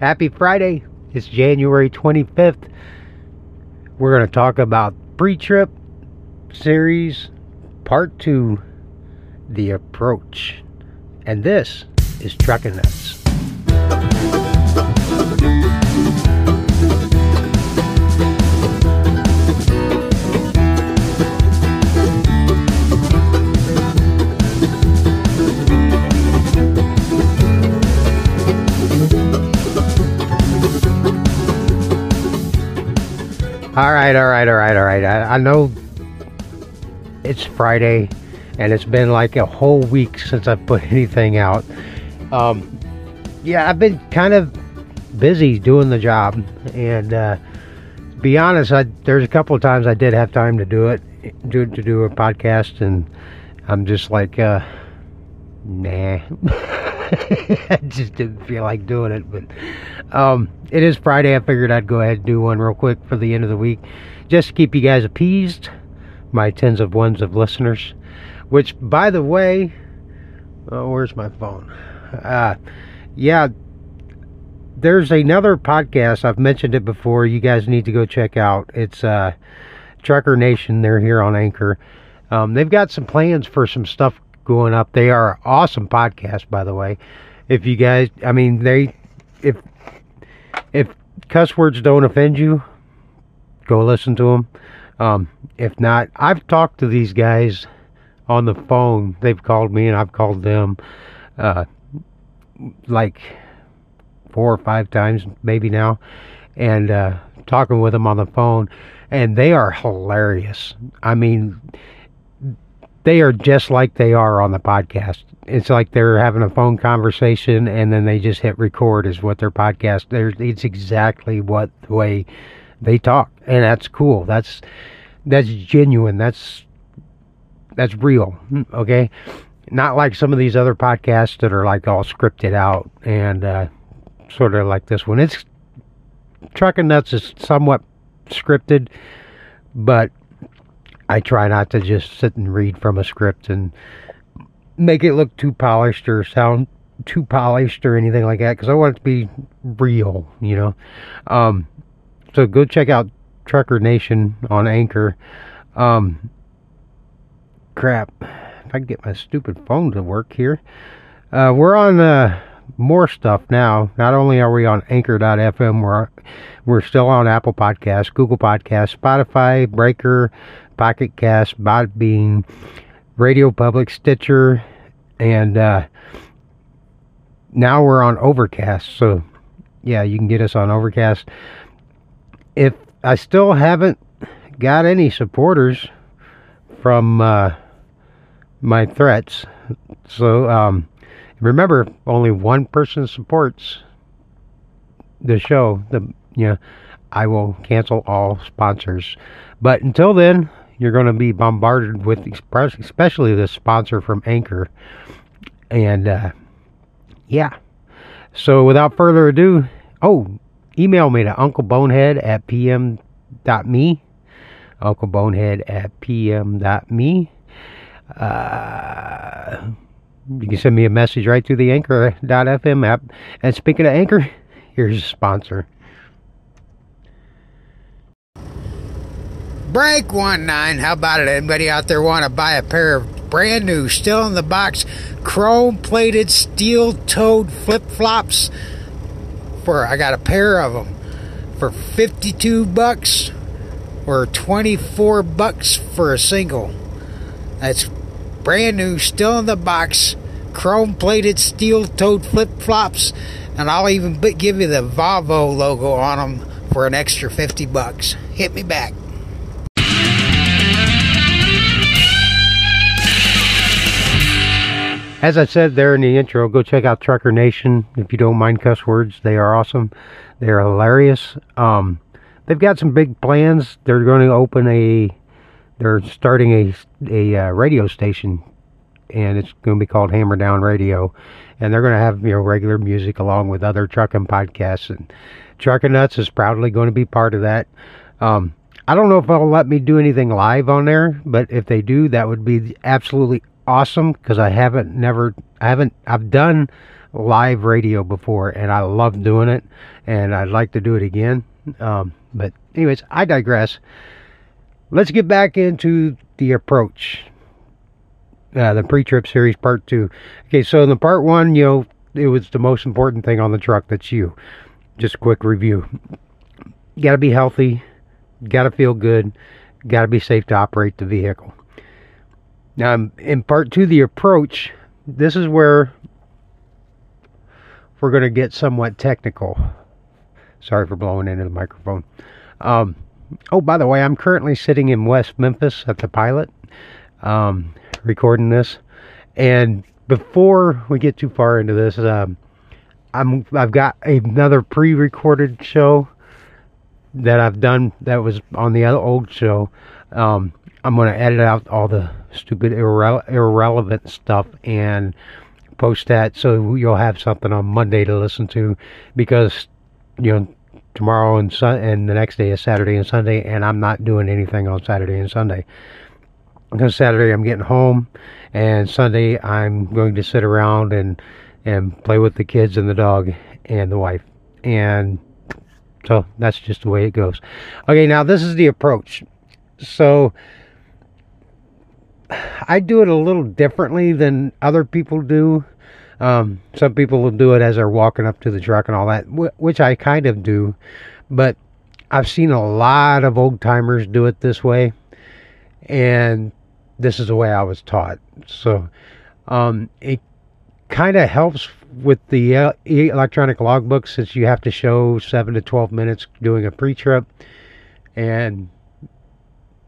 Happy Friday. It's January 25th. We're going to talk about pre-trip series part 2, the approach. And this is Truckin' Nuts. All right. I know it's Friday, and it's been like a whole week since I've put anything out. I've been kind of busy doing the job, and to be honest, there's a couple of times I did have time to do a podcast, and I'm just like, nah. I just didn't feel like doing it, but it is Friday. I figured I'd go ahead and do one real quick for the end of the week, just to keep you guys appeased, my tens of ones of listeners. Which, by the way, where's my phone? There's another podcast. I've mentioned it before. You guys need to go check out. It's Trucker Nation. They're here on Anchor. They've got some plans for some stuff going up. They are an awesome podcast, by the way. If you guys, I mean, if cuss words don't offend you, go listen to them. If not, I've talked to these guys on the phone. They've called me and I've called them like 4 or 5 times maybe now, and talking with them on the phone, and they are hilarious. I mean, they are just like they are on the podcast. It's like they're having a phone conversation, and then they just hit record is what their podcast. It's exactly what the way they talk, and that's cool. That's genuine. That's real. Okay, not like some of these other podcasts that are like all scripted out and sort of like this one. It's Truckin' Nuts is somewhat scripted, but I try not to just sit and read from a script and make it look too polished or sound too polished or anything like that, because I want it to be real, you know. So go check out Trucker Nation on Anchor. Crap, if I can get my stupid phone to work here. We're on more stuff now. Not only are we on Anchor.fm, we're still on Apple Podcasts, Google Podcasts, Spotify, Breaker, Pocket Cast, Podbean, Radio Public, Stitcher, and now we're on Overcast. So yeah, you can get us on Overcast. If I still haven't got any supporters from my threats, so remember, only one person supports the show. I will cancel all sponsors, but until then, you're going to be bombarded with Express, especially the sponsor from Anchor. And so without further ado, email me to unclebonehead@pm.me, unclebonehead@pm.me. You can send me a message right through the Anchor.fm app. And speaking of Anchor, here's a sponsor. Break 19. How about it? Anybody out there want to buy a pair of brand new, still in the box, chrome-plated, steel-toed flip-flops? I got a pair of them for $52 or $24 for a single. That's brand new, still in the box, chrome-plated, steel-toed flip-flops, and I'll even give you the Volvo logo on them for an extra $50. Hit me back. As I said there in the intro, go check out Trucker Nation if you don't mind cuss words. They are awesome. They are hilarious. They've got some big plans. They're starting a radio station, and it's going to be called Hammer Down Radio. And they're going to have regular music along with other trucking podcasts. And Truckin' Nuts is proudly going to be part of that. I don't know if they'll let me do anything live on there, but if they do, that would be absolutely awesome, because I've done live radio before, and I love doing it, and I'd like to do it again. But anyways, I digress. Let's get back into the approach, the pre-trip series part 2. Okay, so in the part 1, you know, it was the most important thing on the truck. That's you. Just a quick review. You got to be healthy. Got to feel good. Got to be safe to operate the vehicle. Now, in part 2, the approach, this is where we're going to get somewhat technical. Sorry for blowing into the microphone. Oh, by the way, I'm currently sitting in West Memphis at the Pilot, recording this. And before we get too far into this, I've got another pre-recorded show that I've done that was on the other old show. I'm going to edit out all the stupid irrelevant stuff and post that, so you'll have something on Monday to listen to, because, you know, tomorrow and the next day is Saturday and Sunday, and I'm not doing anything on Saturday and Sunday. Because Saturday I'm getting home, and Sunday I'm going to sit around and play with the kids and the dog and the wife. And so that's just the way it goes. Okay, now this is the approach. So I do it a little differently than other people do. Some people will do it as they're walking up to the truck and all that, which I kind of do. But I've seen a lot of old timers do it this way, and this is the way I was taught. So it kind of helps with the electronic logbook, since you have to show 7 to 12 minutes doing a pre-trip. And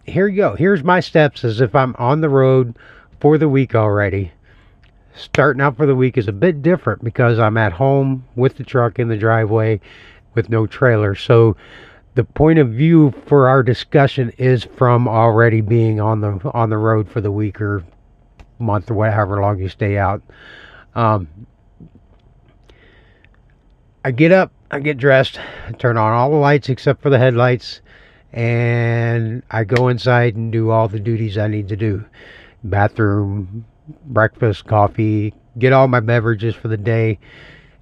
here you go. Here's my steps as if I'm on the road for the week already. Starting out for the week is a bit different because I'm at home with the truck in the driveway with no trailer. So the point of view for our discussion is from already being on the road for the week or month or whatever long you stay out. I get up, I get dressed, I turn on all the lights except for the headlights, and I go inside and do all the duties I need to do. Bathroom, breakfast, coffee, get all my beverages for the day.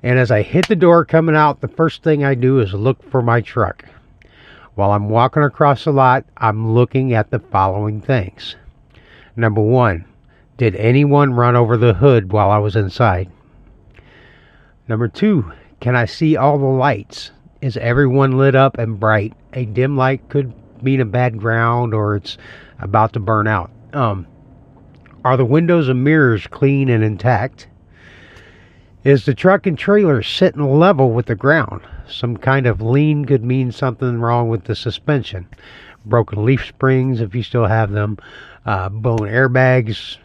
And as I hit the door coming out, the first thing I do is look for my truck. While I'm walking across the lot, I'm looking at the following things. Number 1, did anyone run over the hood while I was inside? Number 2, can I see all the lights? Is everyone lit up and bright? A dim light could mean a bad ground or it's about to burn out. Are the windows and mirrors clean and intact? Is the truck and trailer sitting level with the ground? Some kind of lean could mean something wrong with the suspension. Broken leaf springs, if you still have them, blown airbags,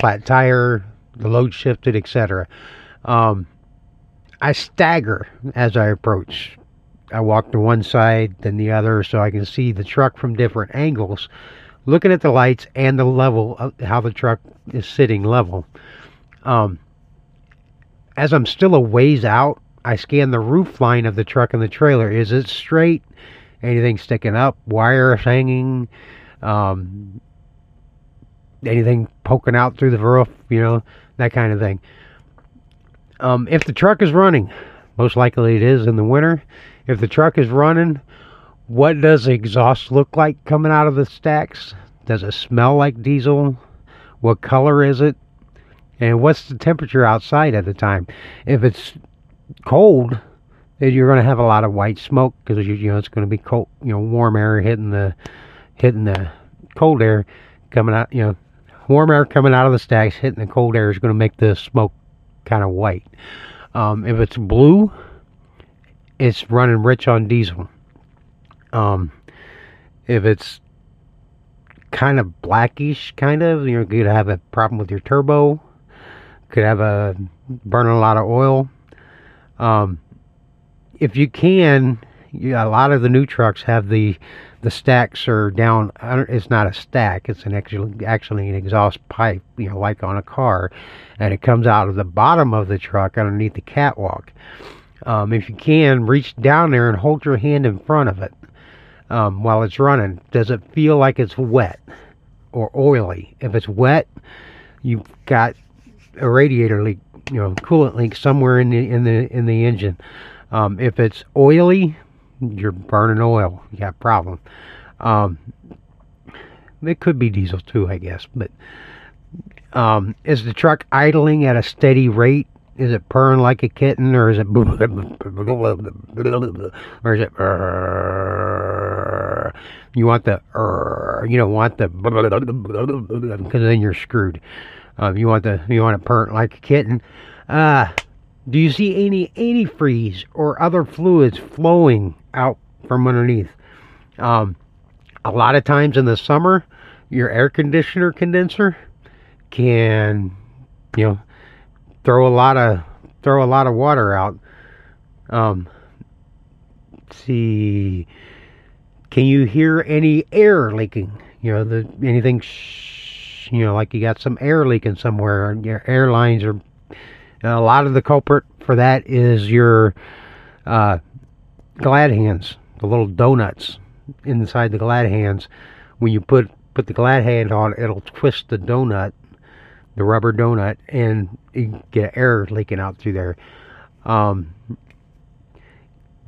flat tire, the load shifted, etc. I stagger as I approach. I walk to one side, then the other, so I can see the truck from different angles, looking at the lights and the level of how the truck is sitting level. As I'm still a ways out, I scan the roof line of the truck and the trailer. Is it straight? Anything sticking up? Wires hanging? Anything poking out through the roof? You know, that kind of thing. If the truck is running, most likely it is in the winter. If the truck is running, what does the exhaust look like coming out of the stacks? Does it smell like diesel? What color is it? And what's the temperature outside at the time? If it's cold, then you're going to have a lot of white smoke because, you know, it's going to be cold, you know, warm air hitting the cold air coming out, you know, warm air coming out of the stacks hitting the cold air is going to make the smoke kind of white. If it's blue, it's running rich on diesel. If it's kind of blackish, kind of, you know, could have a problem with your turbo, could have a burning a lot of oil. If you can, a lot of the new trucks have the stacks are down. It's not a stack; it's an actually an exhaust pipe, you know, like on a car, and it comes out of the bottom of the truck underneath the catwalk. If you can, reach down there and hold your hand in front of it. While it's running, does it feel like it's wet or oily? If it's wet, you've got a radiator leak coolant leak somewhere in the engine. If it's oily, you're burning oil. You got a problem. It could be diesel too, I guess. But is the truck idling at a steady rate? Is it purring like a kitten, or is it you want the you don't want the, because then you're screwed. You want to purr like a kitten. Do you see any antifreeze or other fluids flowing out from underneath? A lot of times in the summer, your air conditioner condenser can, throw a lot of water out. See, can you hear any air leaking? Anything? Like you got some air leaking somewhere. Your air lines are. A lot of the culprit for that is your glad hands, the little donuts inside the glad hands. When you put the glad hand on, it'll twist the donut, the rubber donut, and you get air leaking out through there. Do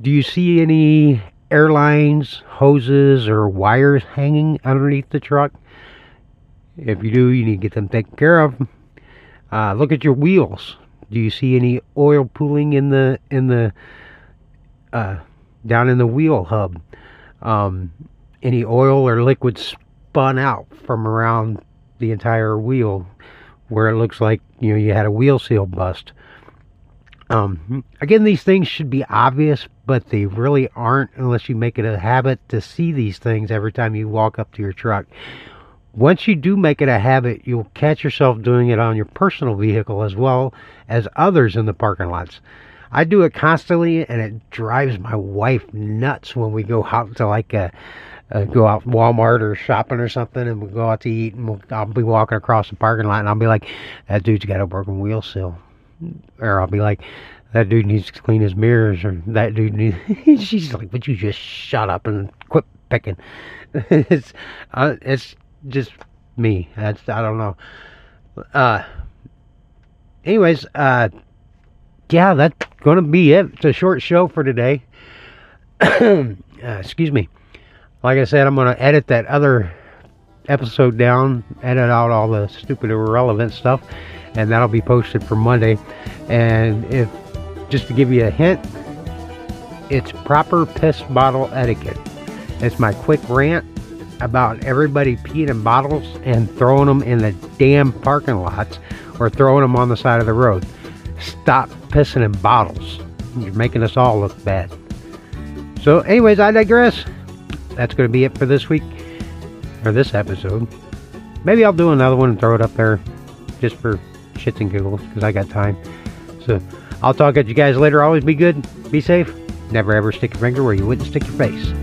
you see any air lines, hoses, or wires hanging underneath the truck? If you do, you need to get them taken care of. Look at your wheels. Do you see any oil pooling down in the wheel hub? Any oil or liquid spun out from around the entire wheel, where it looks like you had a wheel seal bust. Again, these things should be obvious, but they really aren't unless you make it a habit to see these things every time you walk up to your truck. Once you do make it a habit, you'll catch yourself doing it on your personal vehicle as well as others in the parking lots. I do it constantly, and it drives my wife nuts when we go out to go out Walmart or shopping or something, and we'll go out to eat, and I'll be walking across the parking lot, and I'll be like, that dude's got a broken wheel seal. Or I'll be like, that dude needs to clean his mirrors, or that dude needs... She's like, would you just shut up and quit picking? It's just me. I don't know. Anyways, yeah, that's gonna be it. It's a short show for today. Excuse me. Like I said, I'm gonna edit that other episode down, edit out all the stupid irrelevant stuff, and that'll be posted for Monday. And if just to give you a hint, it's proper piss bottle etiquette. It's my quick rant about everybody peeing in bottles and throwing them in the damn parking lots or throwing them on the side of the road. Stop pissing in bottles. You're making us all look bad. So anyways, I digress. That's going to be it for this week, or this episode. Maybe I'll do another one and throw it up there just for shits and giggles, because I got time. So I'll talk at you guys later. Always be good, be safe, never ever stick your finger where you wouldn't stick your face.